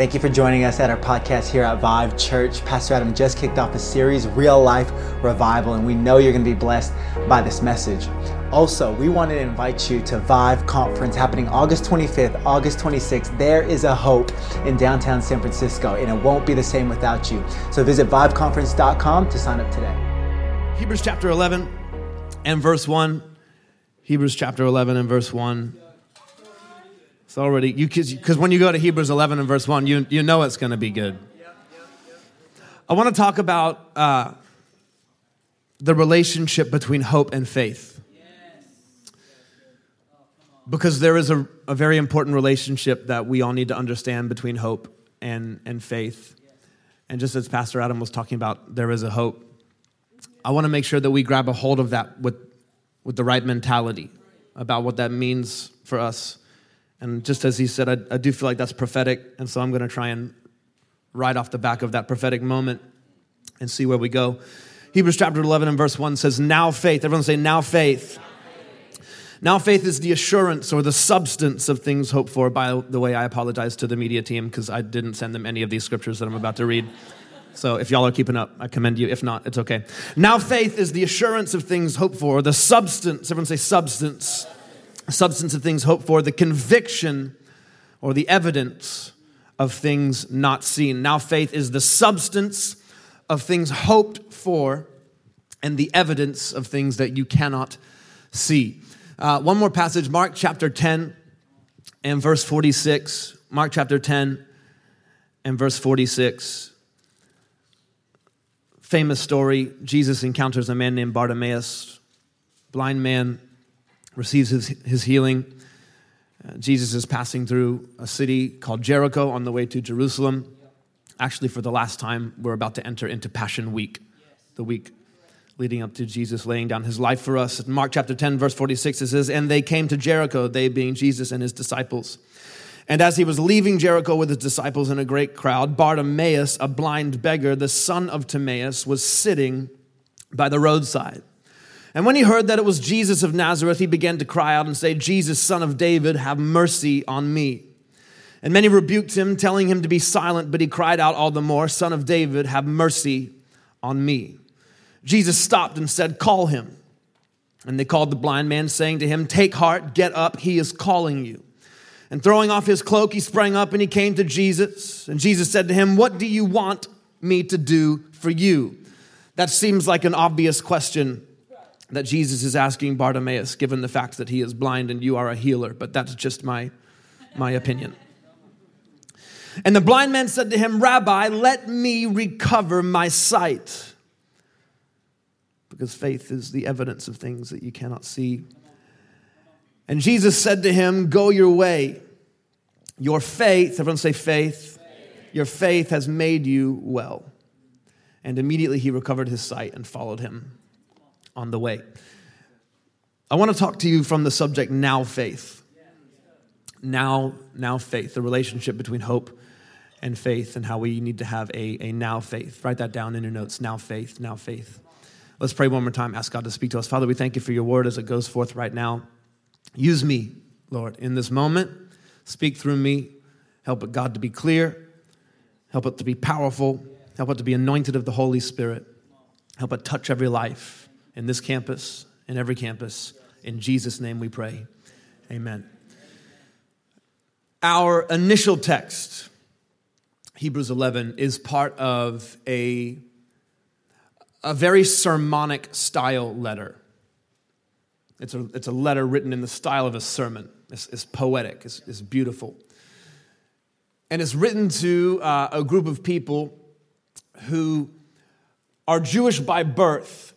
Thank you for joining us at our podcast here at Vive Church. Pastor Adam just kicked off a series, Real Life Revival, and we know you're going to be blessed by this message. Also, we want to invite you to Vive Conference happening August 25th, August 26th. There is a hope in downtown San Francisco, and it won't be the same without you. So visit viveconference.com to sign up today. Hebrews chapter 11 and verse 1. Hebrews chapter 11 and verse 1. It's already, because when you go to Hebrews 11 and verse 1, you know it's going to be good. I want to talk about the relationship between hope and faith. Because there is a very important relationship that we all need to understand between hope and faith. And just as Pastor Adam was talking about, there is a hope. I want to make sure that we grab a hold of that with the right mentality about what that means for us. And just as he said, I do feel like that's prophetic, and so I'm going to try and ride off the back of that prophetic moment and see where we go. Hebrews chapter 11 and verse 1 says, now faith. Everyone say, now faith. Now faith is the assurance or the substance of things hoped for. By the way, I apologize to the media team because I didn't send them any of these scriptures that I'm about to read. So if y'all are keeping up, I commend you. If not, it's okay. Now faith is the assurance of things hoped for, the substance. Everyone say, substance. Substance of things hoped for, the conviction or the evidence of things not seen. Now faith is the substance of things hoped for and the evidence of things that you cannot see. One more passage, Mark chapter 10 and verse 46. Mark chapter 10 and verse 46. Famous story, Jesus encounters a man named Bartimaeus, blind man, receives his healing. Jesus is passing through a city called Jericho on the way to Jerusalem. Actually, for the last time, we're about to enter into Passion Week, the week leading up to Jesus laying down his life for us. In Mark chapter 10, verse 46, it says, and they came to Jericho, they being Jesus and his disciples. And as he was leaving Jericho with his disciples and a great crowd, Bartimaeus, a blind beggar, the son of Timaeus, was sitting by the roadside. And when he heard that it was Jesus of Nazareth, he began to cry out and say, Jesus, son of David, have mercy on me. And many rebuked him, telling him to be silent, but he cried out all the more, Son of David, have mercy on me. Jesus stopped and said, call him. And they called the blind man, saying to him, take heart, get up, he is calling you. And throwing off his cloak, he sprang up and he came to Jesus. And Jesus said to him, what do you want me to do for you? That seems like an obvious question that Jesus is asking Bartimaeus, given the fact that he is blind and you are a healer, but that's just my opinion. And the blind man said to him, Rabbi, let me recover my sight. Because faith is the evidence of things that you cannot see. And Jesus said to him, go your way. Your faith, everyone say faith. Your faith has made you well. And immediately he recovered his sight and followed him on the way. I want to talk to you from the subject, now faith. Now faith, the relationship between hope and faith and how we need to have a now faith. Write that down in your notes, now faith, now faith. Let's pray one more time, ask God to speak to us. Father, we thank you for your word as it goes forth right now. Use me, Lord, in this moment. Speak through me. Help it, God, to be clear. Help it to be powerful. Help it to be anointed of the Holy Spirit. Help it touch every life. In this campus, in every campus, in Jesus' name we pray. Amen. Our initial text, Hebrews 11, is part of a very sermonic style letter. It's a letter written in the style of a sermon. It's poetic, it's beautiful. And it's written to a group of people who are Jewish by birth,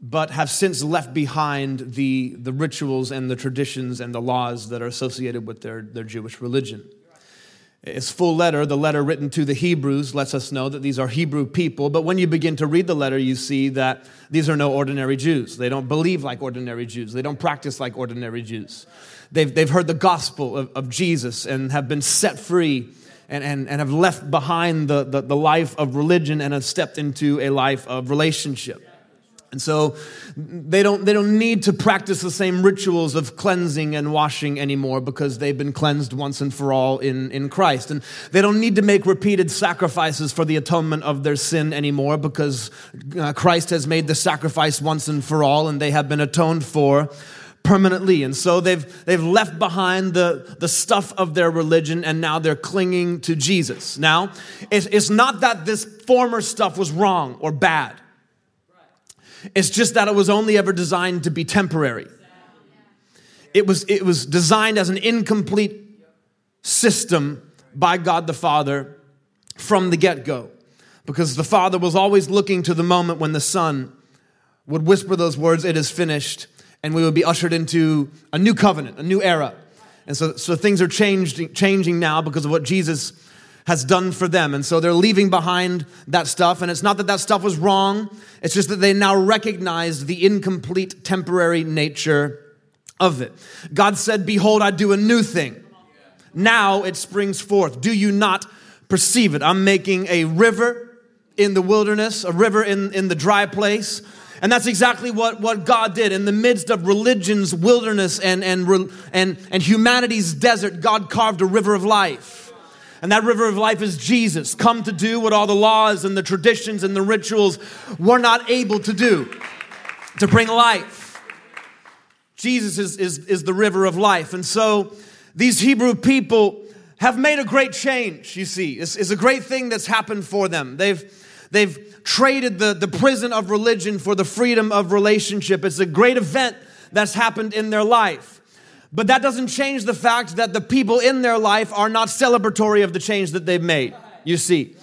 but have since left behind the rituals and the traditions and the laws that are associated with their Jewish religion. It's full letter. The letter written to the Hebrews lets us know that these are Hebrew people, but when you begin to read the letter, you see that these are no ordinary Jews. They don't believe like ordinary Jews. They don't practice like ordinary Jews. They've heard the gospel of Jesus and have been set free and have left behind the life of religion and have stepped into a life of relationship. And so they don't need to practice the same rituals of cleansing and washing anymore because they've been cleansed once and for all in Christ. And they don't need to make repeated sacrifices for the atonement of their sin anymore because Christ has made the sacrifice once and for all, and they have been atoned for permanently. And so they've left behind the stuff of their religion, and now they're clinging to Jesus. Now, it's not that this former stuff was wrong or bad. It's just that it was only ever designed to be temporary. It was designed as an incomplete system by God the Father from the get-go, because the Father was always looking to the moment when the Son would whisper those words, "It is finished," and we would be ushered into a new covenant, a new era. And so things are changing now because of what Jesus has done for them. And so they're leaving behind that stuff. And it's not that stuff was wrong. It's just that they now recognize the incomplete temporary nature of it. God said, "Behold, I do a new thing. Now it springs forth. Do you not perceive it? I'm making a river in the wilderness, a river in the dry place." And that's exactly what God did. In the midst of religion's wilderness and humanity's desert, God carved a river of life. And that river of life is Jesus, come to do what all the laws and the traditions and the rituals were not able to do, to bring life. Jesus is the river of life. And so these Hebrew people have made a great change, you see. It's a great thing that's happened for them. They've traded the prison of religion for the freedom of relationship. It's a great event that's happened in their life. But that doesn't change the fact that the people in their life are not celebratory of the change that they've made, you see.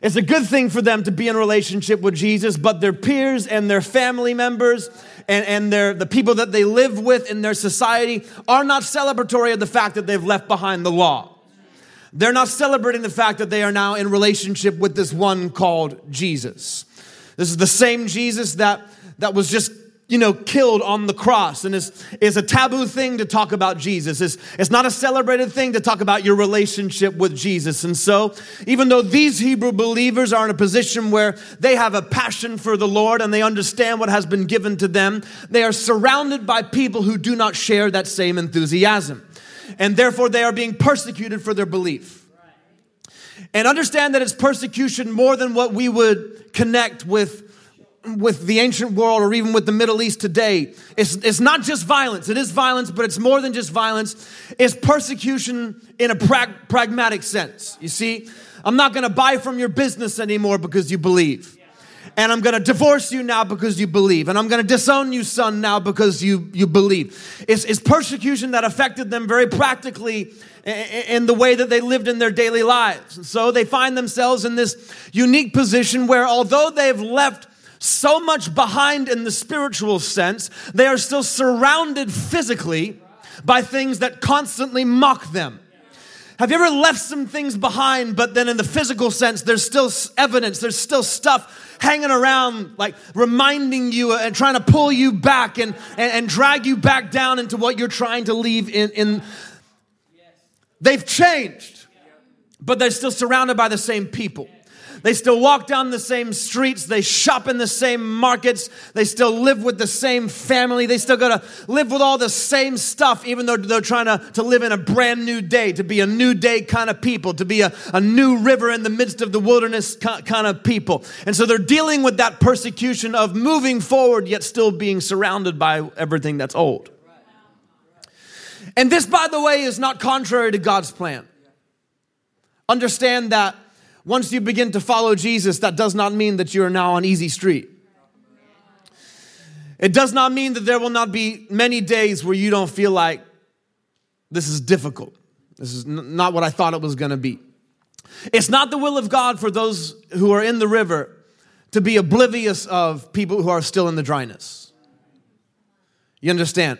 It's a good thing for them to be in relationship with Jesus, but their peers and their family members and the people that they live with in their society are not celebratory of the fact that they've left behind the law. They're not celebrating the fact that they are now in relationship with this one called Jesus. This is the same Jesus that was just killed on the cross. And it's a taboo thing to talk about Jesus. It's not a celebrated thing to talk about your relationship with Jesus. And so, even though these Hebrew believers are in a position where they have a passion for the Lord and they understand what has been given to them, they are surrounded by people who do not share that same enthusiasm. And therefore, they are being persecuted for their belief. And understand that it's persecution more than what we would connect with the ancient world or even with the Middle East today. It's not just violence. It is violence, but it's more than just violence. It's persecution in a pragmatic sense. You see, I'm not going to buy from your business anymore because you believe. And I'm going to divorce you now because you believe. And I'm going to disown you, son, now because you believe. It's persecution that affected them very practically in the way that they lived in their daily lives. And so they find themselves in this unique position where, although they've left so much behind in the spiritual sense, they are still surrounded physically by things that constantly mock them. Have you ever left some things behind, but then in the physical sense, there's still evidence, there's still stuff hanging around, like reminding you and trying to pull you back and drag you back down into what you're trying to leave in. They've changed, but they're still surrounded by the same people. They still walk down the same streets. They shop in the same markets. They still live with the same family. They still got to live with all the same stuff, even though they're trying to live in a brand new day, to be a new day kind of people, to be a new river in the midst of the wilderness kind of people. And so they're dealing with that persecution of moving forward, yet still being surrounded by everything that's old. And this, by the way, is not contrary to God's plan. Understand that once you begin to follow Jesus, that does not mean that you are now on easy street. It does not mean that there will not be many days where you don't feel like this is difficult. This is not what I thought it was going to be. It's not the will of God for those who are in the river to be oblivious of people who are still in the dryness. You understand?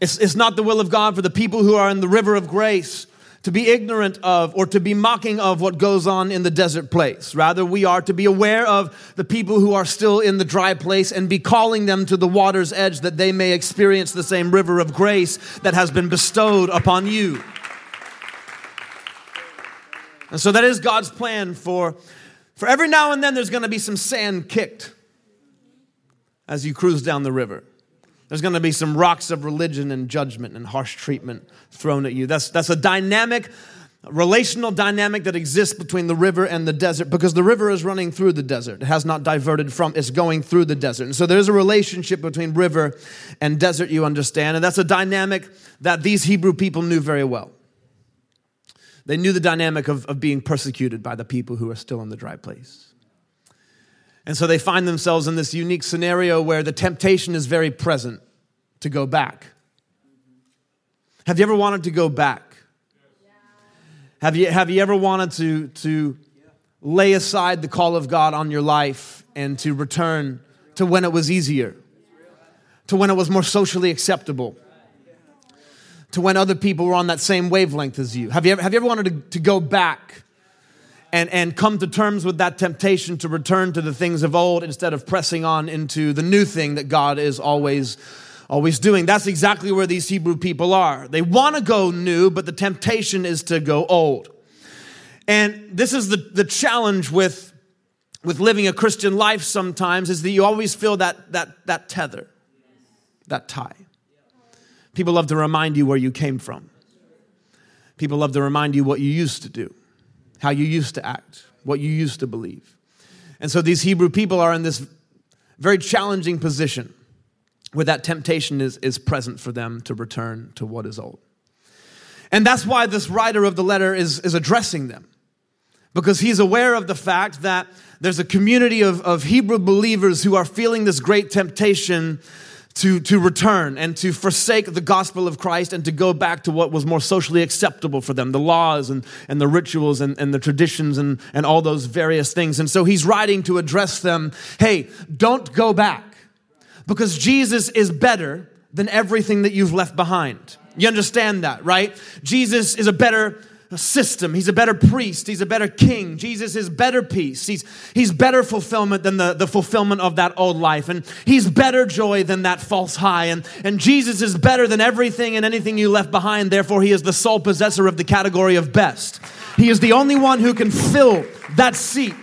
It's not the will of God for the people who are in the river of grace to be ignorant of or to be mocking of what goes on in the desert place. Rather, we are to be aware of the people who are still in the dry place and be calling them to the water's edge that they may experience the same river of grace that has been bestowed upon you. And so that is God's plan for every now and then there's going to be some sand kicked. as you cruise down the river. There's going to be some rocks of religion and judgment and harsh treatment thrown at you. That's a dynamic, relational dynamic that exists between the river and the desert, because the river is running through the desert. It has not diverted from, it's going through the desert. And so there's a relationship between river and desert, you understand. And that's a dynamic that these Hebrew people knew very well. They knew the dynamic of being persecuted by the people who are still in the dry place. And so they find themselves in this unique scenario where the temptation is very present to go back. Have you ever wanted to go back? Have you ever wanted to lay aside the call of God on your life and to return to when it was easier, to when it was more socially acceptable, to when other people were on that same wavelength as you? Have you ever wanted to go back and come to terms with that temptation to return to the things of old instead of pressing on into the new thing that God is always doing? That's exactly where these Hebrew people are. They want to go new, but the temptation is to go old. And this is the challenge with living a Christian life sometimes, is that you always feel that tether, that tie. People love to remind you where you came from. People love to remind you what you used to do, how you used to act, what you used to believe. And so these Hebrew people are in this very challenging position where that temptation is present for them to return to what is old. And that's why this writer of the letter is addressing them, because he's aware of the fact that there's a community of Hebrew believers who are feeling this great temptation to return and to forsake the gospel of Christ and to go back to what was more socially acceptable for them, the laws and the rituals and the traditions and all those various things. And so he's writing to address them, hey, don't go back, because Jesus is better than everything that you've left behind. You understand that, right? Jesus is a better system. He's a better priest. He's a better king. Jesus is better peace. He's better fulfillment than the fulfillment of that old life. And he's better joy than that false high. And Jesus is better than everything and anything you left behind. Therefore, he is the sole possessor of the category of best. He is the only one who can fill that seat.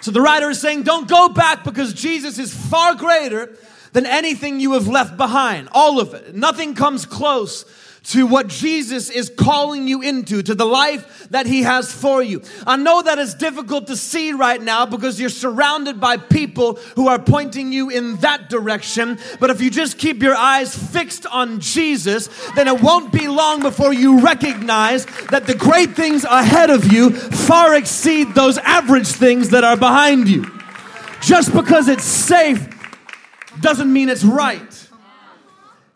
So the writer is saying, don't go back, because Jesus is far greater than anything you have left behind. All of it. Nothing comes close to what Jesus is calling you into, to the life that he has for you. I know that it's difficult to see right now because you're surrounded by people who are pointing you in that direction. But if you just keep your eyes fixed on Jesus, then it won't be long before you recognize that the great things ahead of you far exceed those average things that are behind you. Just because it's safe doesn't mean it's right.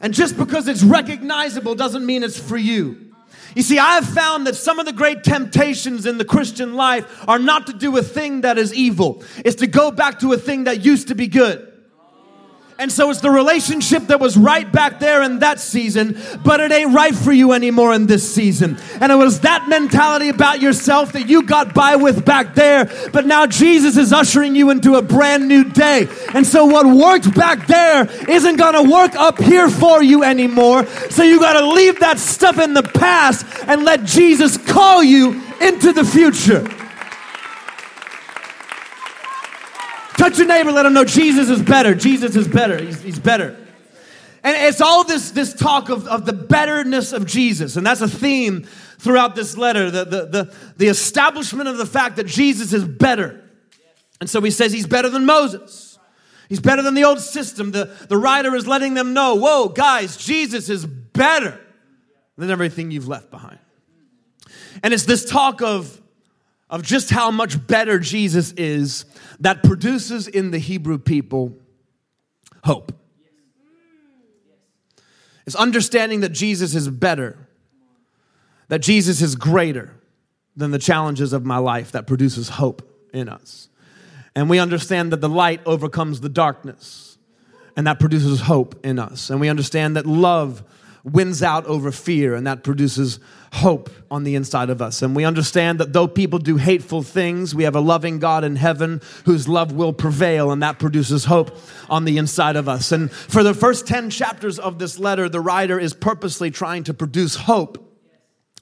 And just because it's recognizable doesn't mean it's for you. You see, I have found that some of the great temptations in the Christian life are not to do a thing that is evil. It's to go back to a thing that used to be good. And so it's the relationship that was right back there in that season, but it ain't right for you anymore in this season. And it was that mentality about yourself that you got by with back there, but now Jesus is ushering you into a brand new day. And so what worked back there isn't gonna work up here for you anymore. So you gotta leave that stuff in the past and let Jesus call you into the future. Touch your neighbor, let him know Jesus is better. Jesus is better. He's better. And it's all this talk of the betterness of Jesus. And that's a theme throughout this letter, the establishment of the fact that Jesus is better. And so he says he's better than Moses. He's better than the old system. The writer is letting them know, whoa, guys, Jesus is better than everything you've left behind. And it's this talk of just how much better Jesus is that produces in the Hebrew people hope. It's understanding that Jesus is better, that Jesus is greater than the challenges of my life, that produces hope in us. And we understand that the light overcomes the darkness, and that produces hope in us. And we understand that love wins out over fear, and that produces hope on the inside of us. And we understand that though people do hateful things, we have a loving God in heaven whose love will prevail, and that produces hope on the inside of us. And for the first 10 chapters of this letter, the writer is purposely trying to produce hope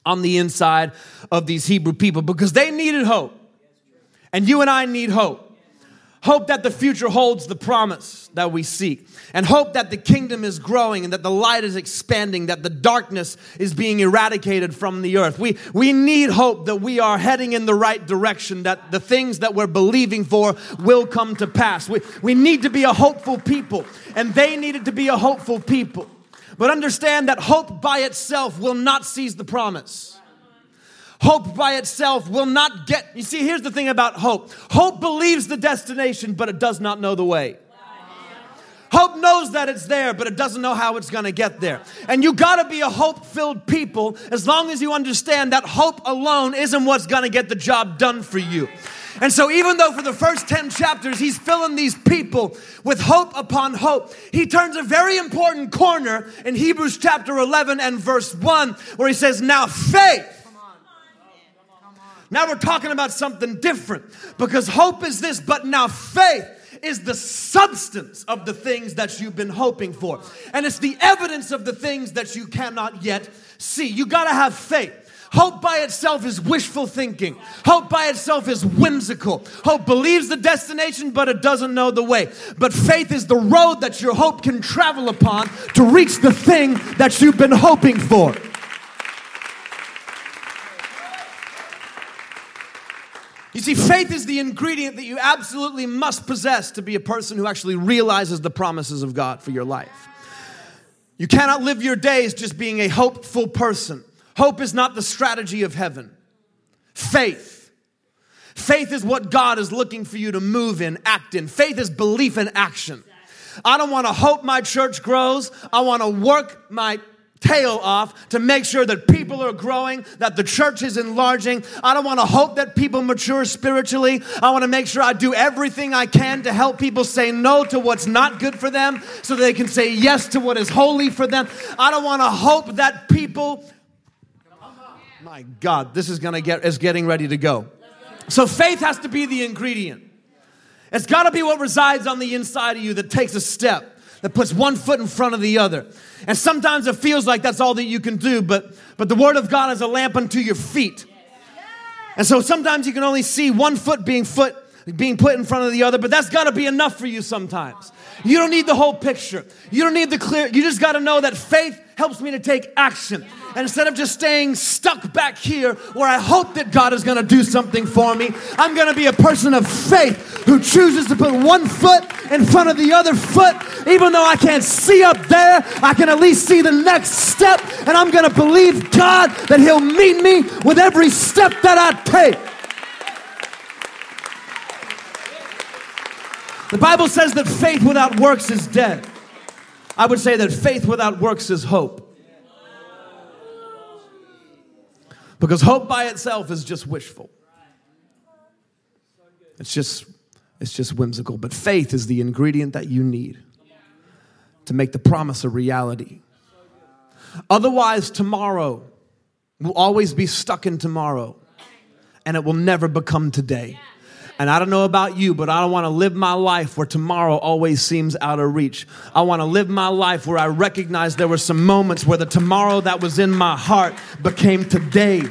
on the inside of these Hebrew people, because they needed hope. And you and I need hope. Hope that the future holds the promise that we seek. And hope that the kingdom is growing and that the light is expanding, that the darkness is being eradicated from the earth. We need hope that we are heading in the right direction, that the things that we're believing for will come to pass. We need to be a hopeful people, and they needed to be a hopeful people. But understand that hope by itself will not seize the promise. Hope by itself will not get... You see, here's the thing about hope. Hope believes the destination, but it does not know the way. Hope knows that it's there, but it doesn't know how it's going to get there. And you got to be a hope-filled people as long as you understand that hope alone isn't what's going to get the job done for you. And so even though for the first 10 chapters, he's filling these people with hope upon hope, he turns a very important corner in Hebrews chapter 11 and verse 1 where he says, now faith. Now we're talking about something different, because hope is this, but now faith is the substance of the things that you've been hoping for. And it's the evidence of the things that you cannot yet see. You got to have faith. Hope by itself is wishful thinking. Hope by itself is whimsical. Hope believes the destination, but it doesn't know the way. But faith is the road that your hope can travel upon to reach the thing that you've been hoping for. You see, faith is the ingredient that you absolutely must possess to be a person who actually realizes the promises of God for your life. You cannot live your days just being a hopeful person. Hope is not the strategy of heaven. Faith is what God is looking for you to move in, act in. Faith is belief in action. I don't want to hope my church grows. I want to work my tail off to make sure that people are growing, that the church is enlarging. I don't want to hope that people mature spiritually. I want to make sure I do everything I can to help people say no to what's not good for them so they can say yes to what is holy for them. I don't want to hope that people... My God, this is going to get... It's getting ready to go. So faith has to be the ingredient. It's got to be what resides on the inside of you that takes a step, that puts one foot in front of the other. And sometimes it feels like that's all that you can do, but the Word of God is a lamp unto your feet. And so sometimes you can only see one foot being put in front of the other, but that's got to be enough for you sometimes. You don't need the whole picture. You don't need the clear. You just got to know that faith helps me to take action. And instead of just staying stuck back here where I hope that God is going to do something for me, I'm going to be a person of faith who chooses to put one foot in front of the other foot. Even though I can't see up there, I can at least see the next step, and I'm going to believe God that He'll meet me with every step that I take. The Bible says that faith without works is dead. I would say that faith without works is hope. Because hope by itself is just wishful. It's just whimsical. But faith is the ingredient that you need to make the promise a reality. Otherwise, tomorrow will always be stuck in tomorrow, and it will never become today. And I don't know about you, but I don't want to live my life where tomorrow always seems out of reach. I want to live my life where I recognize there were some moments where the tomorrow that was in my heart became today.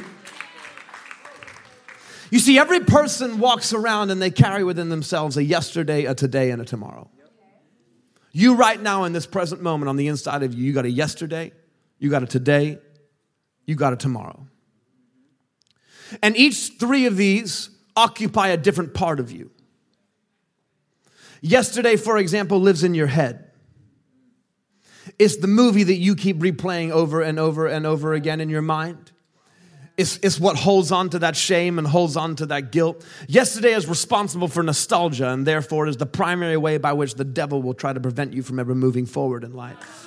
You see, every person walks around and they carry within themselves a yesterday, a today, and a tomorrow. You right now in this present moment on the inside of you, you got a yesterday, you got a today, you got a tomorrow. And each three of these occupy a different part of you. Yesterday, for example, lives in your head. It's the movie that you keep replaying over and over and over again in your mind. It's what holds on to that shame and holds on to that guilt. Yesterday is responsible for nostalgia, and therefore it is the primary way by which the devil will try to prevent you from ever moving forward in life.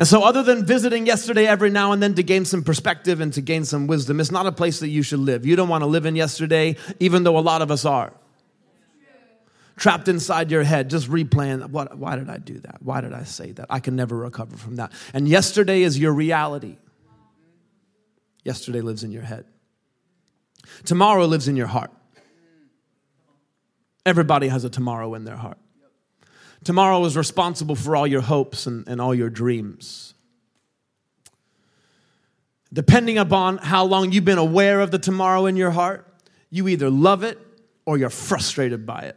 And so other than visiting yesterday every now and then to gain some perspective and to gain some wisdom, it's not a place that you should live. You don't want to live in yesterday, even though a lot of us are. Trapped inside your head, just replaying, why did I do that? Why did I say that? I can never recover from that. And yesterday is your reality. Yesterday lives in your head. Tomorrow lives in your heart. Everybody has a tomorrow in their heart. Tomorrow is responsible for all your hopes and all your dreams. Depending upon how long you've been aware of the tomorrow in your heart, you either love it or you're frustrated by it.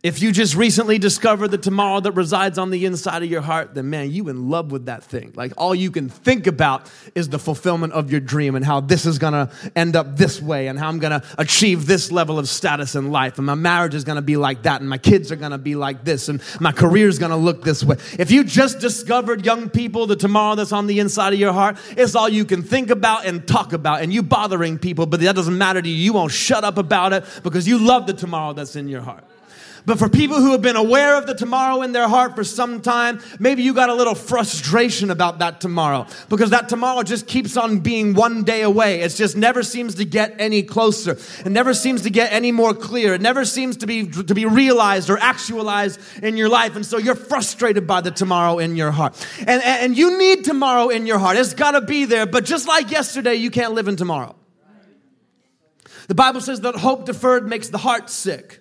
If you just recently discovered the tomorrow that resides on the inside of your heart, then man, you in love with that thing. Like all you can think about is the fulfillment of your dream and how this is going to end up this way and how I'm going to achieve this level of status in life and my marriage is going to be like that and my kids are going to be like this and my career is going to look this way. If you just discovered, young people, the tomorrow that's on the inside of your heart, it's all you can think about and talk about, and you bothering people, but that doesn't matter to you. You won't shut up about it because you love the tomorrow that's in your heart. But for people who have been aware of the tomorrow in their heart for some time, maybe you got a little frustration about that tomorrow because that tomorrow just keeps on being one day away. It just never seems to get any closer. It never seems to get any more clear. It never seems to be realized or actualized in your life. And so you're frustrated by the tomorrow in your heart. And you need tomorrow in your heart. It's got to be there. But just like yesterday, you can't live in tomorrow. The Bible says that hope deferred makes the heart sick.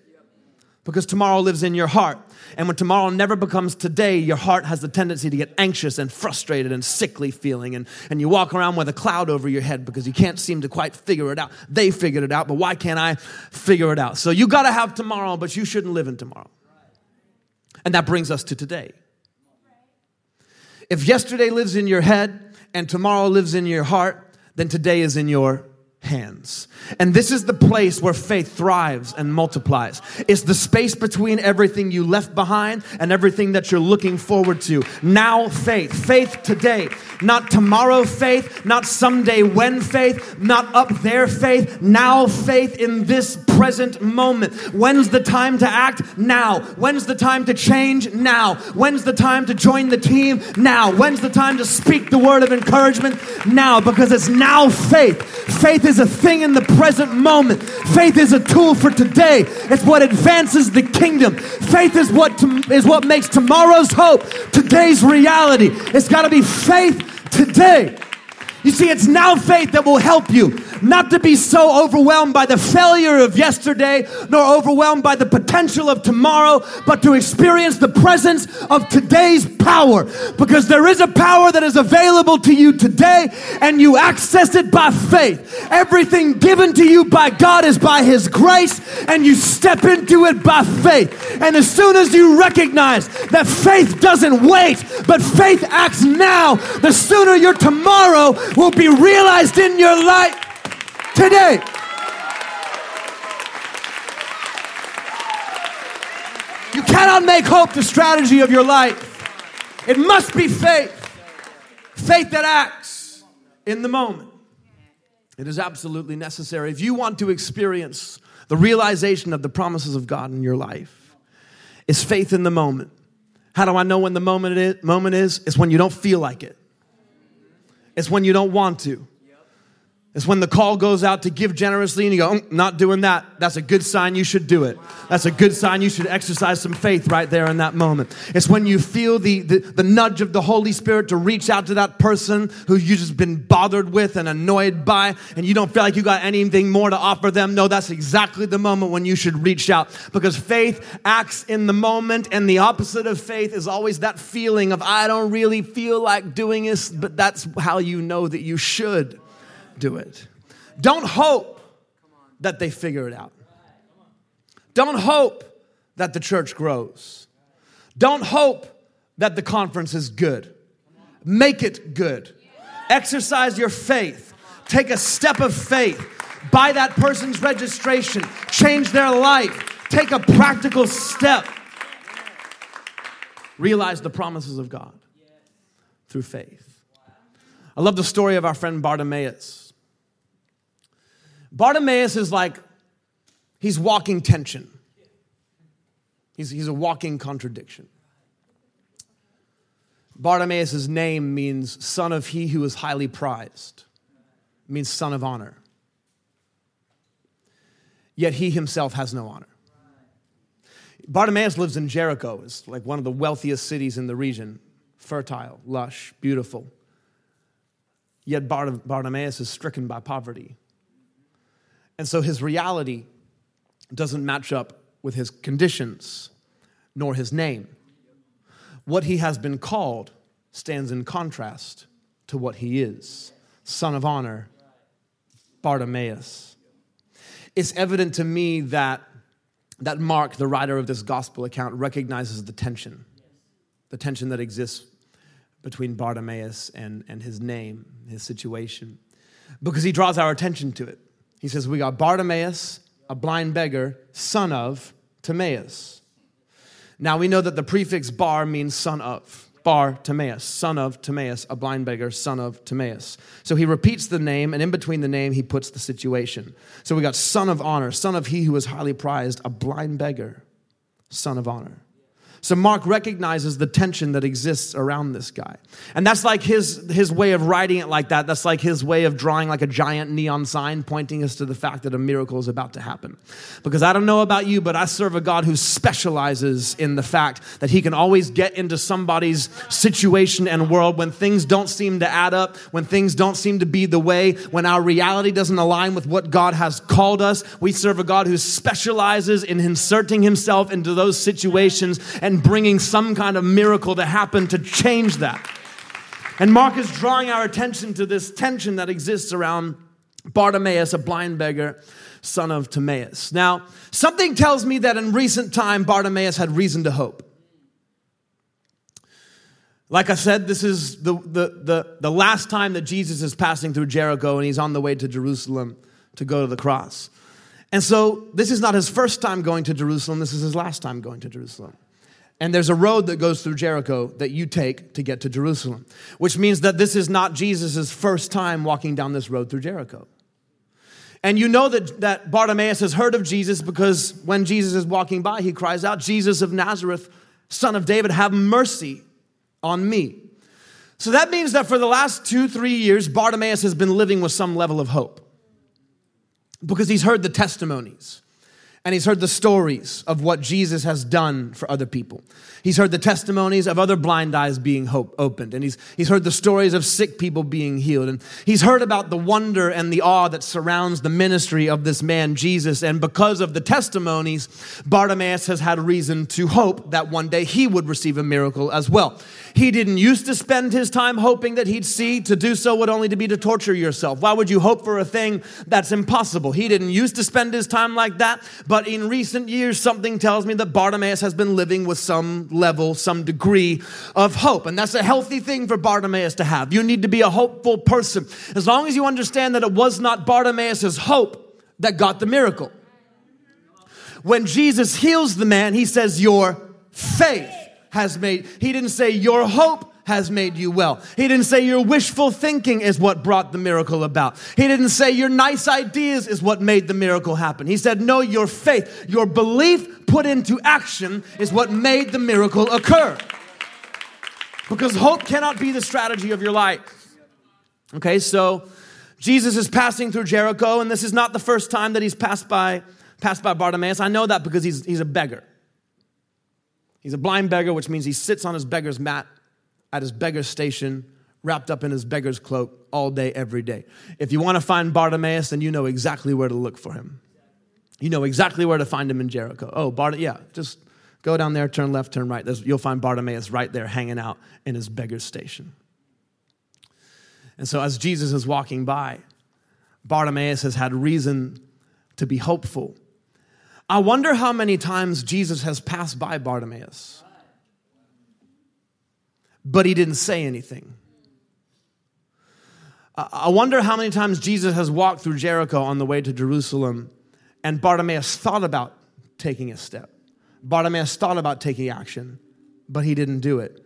Because tomorrow lives in your heart. And when tomorrow never becomes today, your heart has the tendency to get anxious and frustrated and sickly feeling. And you walk around with a cloud over your head because you can't seem to quite figure it out. They figured it out, but why can't I figure it out? So you got to have tomorrow, but you shouldn't live in tomorrow. And that brings us to today. If yesterday lives in your head and tomorrow lives in your heart, then today is in your hands. And this is the place where faith thrives and multiplies. It's the space between everything you left behind and everything that you're looking forward to. Now faith. Faith today. Not tomorrow faith. Not someday when faith. Not up there faith. Now faith in this present moment. When's the time to act? Now. When's the time to change? Now. When's the time to join the team? Now. When's the time to speak the word of encouragement? Now. Because it's now faith. Faith is a thing in the present moment. Faith is a tool for today. It's what advances the kingdom. Faith is what makes tomorrow's hope today's reality. It's got to be faith today. You see, it's now faith that will help you not to be so overwhelmed by the failure of yesterday, nor overwhelmed by the potential of tomorrow, but to experience the presence of today's power. Because there is a power that is available to you today, and you access it by faith. Everything given to you by God is by His grace, and you step into it by faith. And as soon as you recognize that faith doesn't wait, but faith acts now, the sooner your tomorrow will be realized in your life today. You cannot make hope the strategy of your life. It must be faith. Faith that acts in the moment. It is absolutely necessary. If you want to experience the realization of the promises of God in your life, it's faith in the moment. How do I know when the moment is? It's when you don't feel like it. It's when you don't want to. It's when the call goes out to give generously and you go, not doing that. That's a good sign you should do it. That's a good sign you should exercise some faith right there in that moment. It's when you feel the nudge of the Holy Spirit to reach out to that person who you've just been bothered with and annoyed by, and you don't feel like you got anything more to offer them. No, that's exactly the moment when you should reach out, because faith acts in the moment, and the opposite of faith is always that feeling of, I don't really feel like doing this, but that's how you know that you should do it. Don't hope that they figure it out. Don't hope that the church grows. Don't hope that the conference is good. Make it good. Exercise your faith. Take a step of faith. Buy that person's registration. Change their life. Take a practical step. Realize the promises of God through faith. I love the story of our friend Bartimaeus. Bartimaeus is like, he's walking tension. He's a walking contradiction. Bartimaeus' name means son of he who is highly prized. It means son of honor. Yet he himself has no honor. Bartimaeus lives in Jericho. It's like one of the wealthiest cities in the region. Fertile, lush, beautiful. Yet Bartimaeus is stricken by poverty. And so his reality doesn't match up with his conditions, nor his name. What he has been called stands in contrast to what he is. Son of honor, Bartimaeus. it's evident to me that Mark, the writer of this gospel account, recognizes the tension. The tension that exists between Bartimaeus and his name, his situation. Because he draws our attention to it. He says, we got Bartimaeus, a blind beggar, son of Timaeus. Now we know that the prefix bar means son of. Bartimaeus, son of Timaeus, a blind beggar, son of Timaeus. So he repeats the name, and in between the name, he puts the situation. So we got son of honor, son of he who is highly prized, a blind beggar, son of honor. So Mark recognizes the tension that exists around this guy. And that's like his way of writing it like that. That's like his way of drawing like a giant neon sign pointing us to the fact that a miracle is about to happen. Because I don't know about you, but I serve a God who specializes in the fact that he can always get into somebody's situation and world when things don't seem to add up, when things don't seem to be the way, when our reality doesn't align with what God has called us. We serve a God who specializes in inserting himself into those situations and bringing some kind of miracle to happen to change that. And Mark is drawing our attention to this tension that exists around Bartimaeus, a blind beggar, son of Timaeus. Now, something tells me that in recent time, Bartimaeus had reason to hope. Like I said, this is the last time that Jesus is passing through Jericho, and he's on the way to Jerusalem to go to the cross. And so this is not his first time going to Jerusalem. This is his last time going to Jerusalem. And there's a road that goes through Jericho that you take to get to Jerusalem, which means that this is not Jesus' first time walking down this road through Jericho. And you know that Bartimaeus has heard of Jesus because when Jesus is walking by, he cries out, Jesus of Nazareth, son of David, have mercy on me. So that means that for the last 2-3 years, Bartimaeus has been living with some level of hope because he's heard the testimonies. And he's heard the stories of what Jesus has done for other people. He's heard the testimonies of other blind eyes being opened. And he's heard the stories of sick people being healed. And he's heard about the wonder and the awe that surrounds the ministry of this man, Jesus. And because of the testimonies, Bartimaeus has had reason to hope that one day he would receive a miracle as well. He didn't used to spend his time hoping that he'd see. To do so would only be to torture yourself. Why would you hope for a thing that's impossible? He didn't used to spend his time like that, but in recent years, something tells me that Bartimaeus has been living with some level, some degree of hope. And that's a healthy thing for Bartimaeus to have. You need to be a hopeful person. As long as you understand that it was not Bartimaeus' hope that got the miracle. When Jesus heals the man, he says, your faith has made. He didn't say, your hope has made you well. He didn't say your wishful thinking is what brought the miracle about. He didn't say your nice ideas is what made the miracle happen. He said, no, your faith, your belief put into action is what made the miracle occur. Because hope cannot be the strategy of your life. Okay, so Jesus is passing through Jericho, and this is not the first time that he's passed by Bartimaeus. I know that because he's a beggar. He's a blind beggar, which means he sits on his beggar's mat at his beggar's station, wrapped up in his beggar's cloak all day, every day. If you want to find Bartimaeus, then you know exactly where to look for him. You know exactly where to find him in Jericho. Oh, just go down there, turn left, turn right. You'll find Bartimaeus right there hanging out in his beggar's station. And so as Jesus is walking by, Bartimaeus has had reason to be hopeful. I wonder how many times Jesus has passed by Bartimaeus. But he didn't say anything. I wonder how many times Jesus has walked through Jericho on the way to Jerusalem, and Bartimaeus thought about taking a step. Bartimaeus thought about taking action, but he didn't do it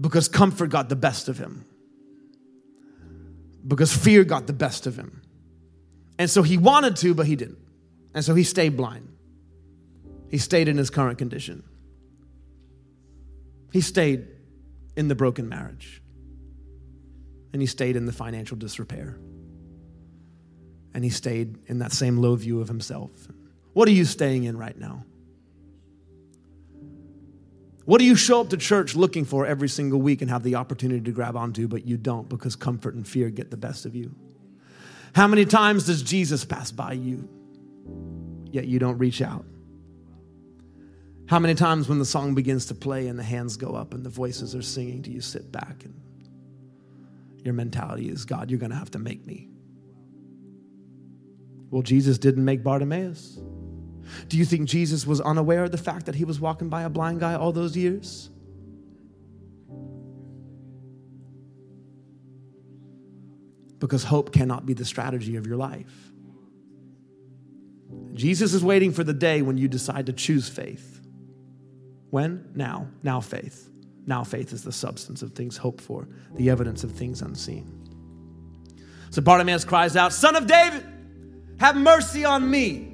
because comfort got the best of him, because fear got the best of him. And so he wanted to, but he didn't. And so he stayed blind. He stayed in his current condition. He stayed in the broken marriage. And he stayed in the financial disrepair. And he stayed in that same low view of himself. What are you staying in right now? What do you show up to church looking for every single week and have the opportunity to grab onto, but you don't because comfort and fear get the best of you? How many times does Jesus pass by you, yet you don't reach out? How many times when the song begins to play and the hands go up and the voices are singing, do you sit back and your mentality is, God, you're going to have to make me. Well, Jesus didn't make Bartimaeus. Do you think Jesus was unaware of the fact that he was walking by a blind guy all those years? Because hope cannot be the strategy of your life. Jesus is waiting for the day when you decide to choose faith. When? Now. Now faith. Now faith is the substance of things hoped for, the evidence of things unseen. So Bartimaeus cries out, "Son of David, have mercy on me."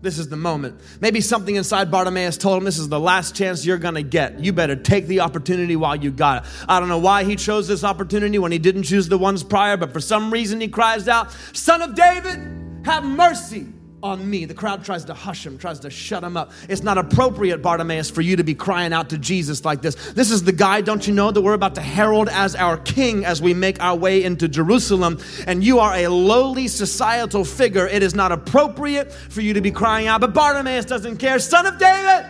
This is the moment. Maybe something inside Bartimaeus told him, this is the last chance you're going to get. You better take the opportunity while you got it. I don't know why he chose this opportunity when he didn't choose the ones prior, but for some reason he cries out, "Son of David, have mercy on me." The crowd tries to hush him, tries to shut him up. It's not appropriate, Bartimaeus, for you to be crying out to Jesus like this. This is the guy, don't you know, that we're about to herald as our king as we make our way into Jerusalem. And you are a lowly societal figure. It is not appropriate for you to be crying out. But Bartimaeus doesn't care. "Son of David,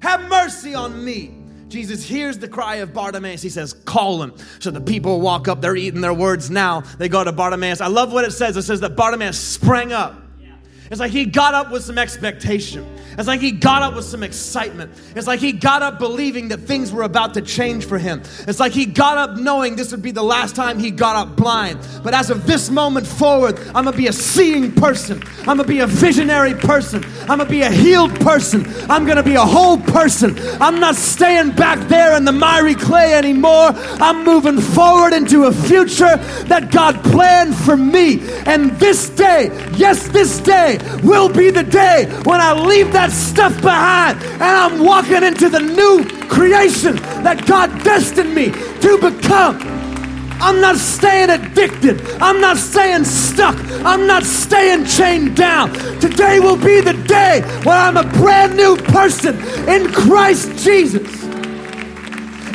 have mercy on me." Jesus hears the cry of Bartimaeus. He says, "Call him." So the people walk up. They're eating their words now. They go to Bartimaeus. I love what it says. It says that Bartimaeus sprang up. It's like he got up with some expectation. It's like he got up with some excitement. It's like he got up believing that things were about to change for him. It's like he got up knowing this would be the last time he got up blind. But as of this moment forward, I'm going to be a seeing person. I'm going to be a visionary person. I'm going to be a healed person. I'm going to be a whole person. I'm not staying back there in the miry clay anymore. I'm moving forward into a future that God planned for me. And this day, yes, this day, will be the day when I leave that stuff behind and I'm walking into the new creation that God destined me to become. I'm not staying addicted. I'm not staying stuck. I'm not staying chained down. Today will be the day when I'm a brand new person in Christ Jesus.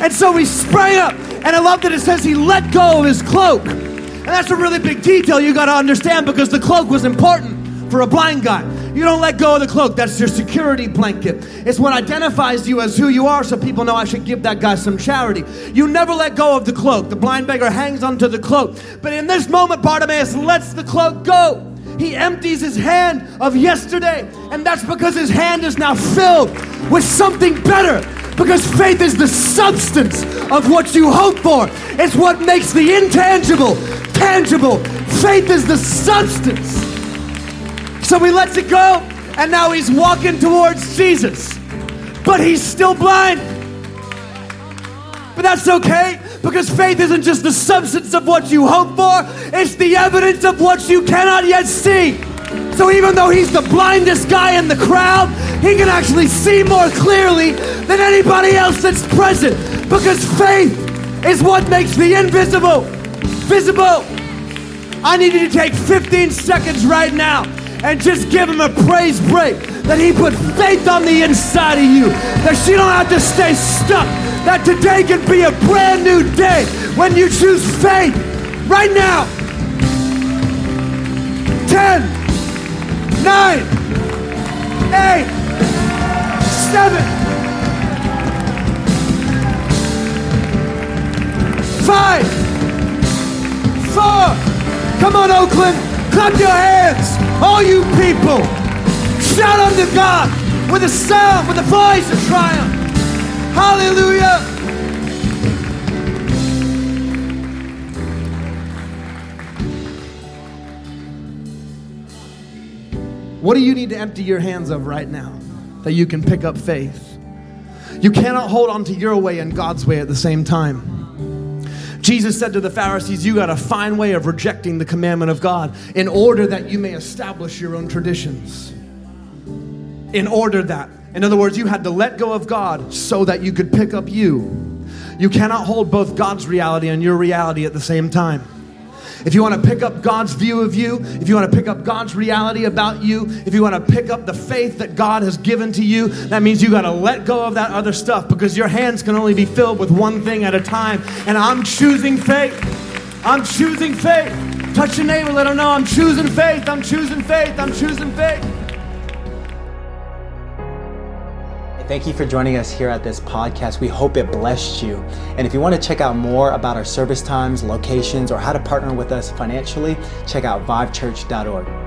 And so he sprang up, and I love that it says he let go of his cloak. And that's a really big detail you got to understand, because the cloak was important for a blind guy. You don't let go of the cloak. That's your security blanket. It's what identifies you as who you are, so people know I should give that guy some charity. You never let go of the cloak. The blind beggar hangs onto the cloak. But in this moment, Bartimaeus lets the cloak go. He empties his hand of yesterday, and that's because his hand is now filled with something better. Because faith is the substance of what you hope for. It's what makes the intangible tangible. Faith is the substance. So he lets it go, and now he's walking towards Jesus. But he's still blind. But that's okay, because faith isn't just the substance of what you hope for, it's the evidence of what you cannot yet see. So even though he's the blindest guy in the crowd, he can actually see more clearly than anybody else that's present, because faith is what makes the invisible visible. I need you to take 15 seconds right now and just give him a praise break that he put faith on the inside of you, that you don't have to stay stuck, that today can be a brand new day when you choose faith right now. 10, 9, 8, 7, 5, 4, come on Oakland, clap your hands. All you people, shout unto God with a sound, with a voice of triumph. Hallelujah. What do you need to empty your hands of right now that you can pick up faith? You cannot hold on to your way and God's way at the same time. Jesus said to the Pharisees, you got a fine way of rejecting the commandment of God in order that you may establish your own traditions. In order that. In other words, you had to let go of God so that you could pick up you. You cannot hold both God's reality and your reality at the same time. If you want to pick up God's view of you, if you want to pick up God's reality about you, if you want to pick up the faith that God has given to you, that means you got to let go of that other stuff, because your hands can only be filled with one thing at a time. And I'm choosing faith. I'm choosing faith. Touch your neighbor, let her know I'm choosing faith. I'm choosing faith. I'm choosing faith. Thank you for joining us here at this podcast. We hope it blessed you. And if you want to check out more about our service times, locations, or how to partner with us financially, check out vivechurch.org.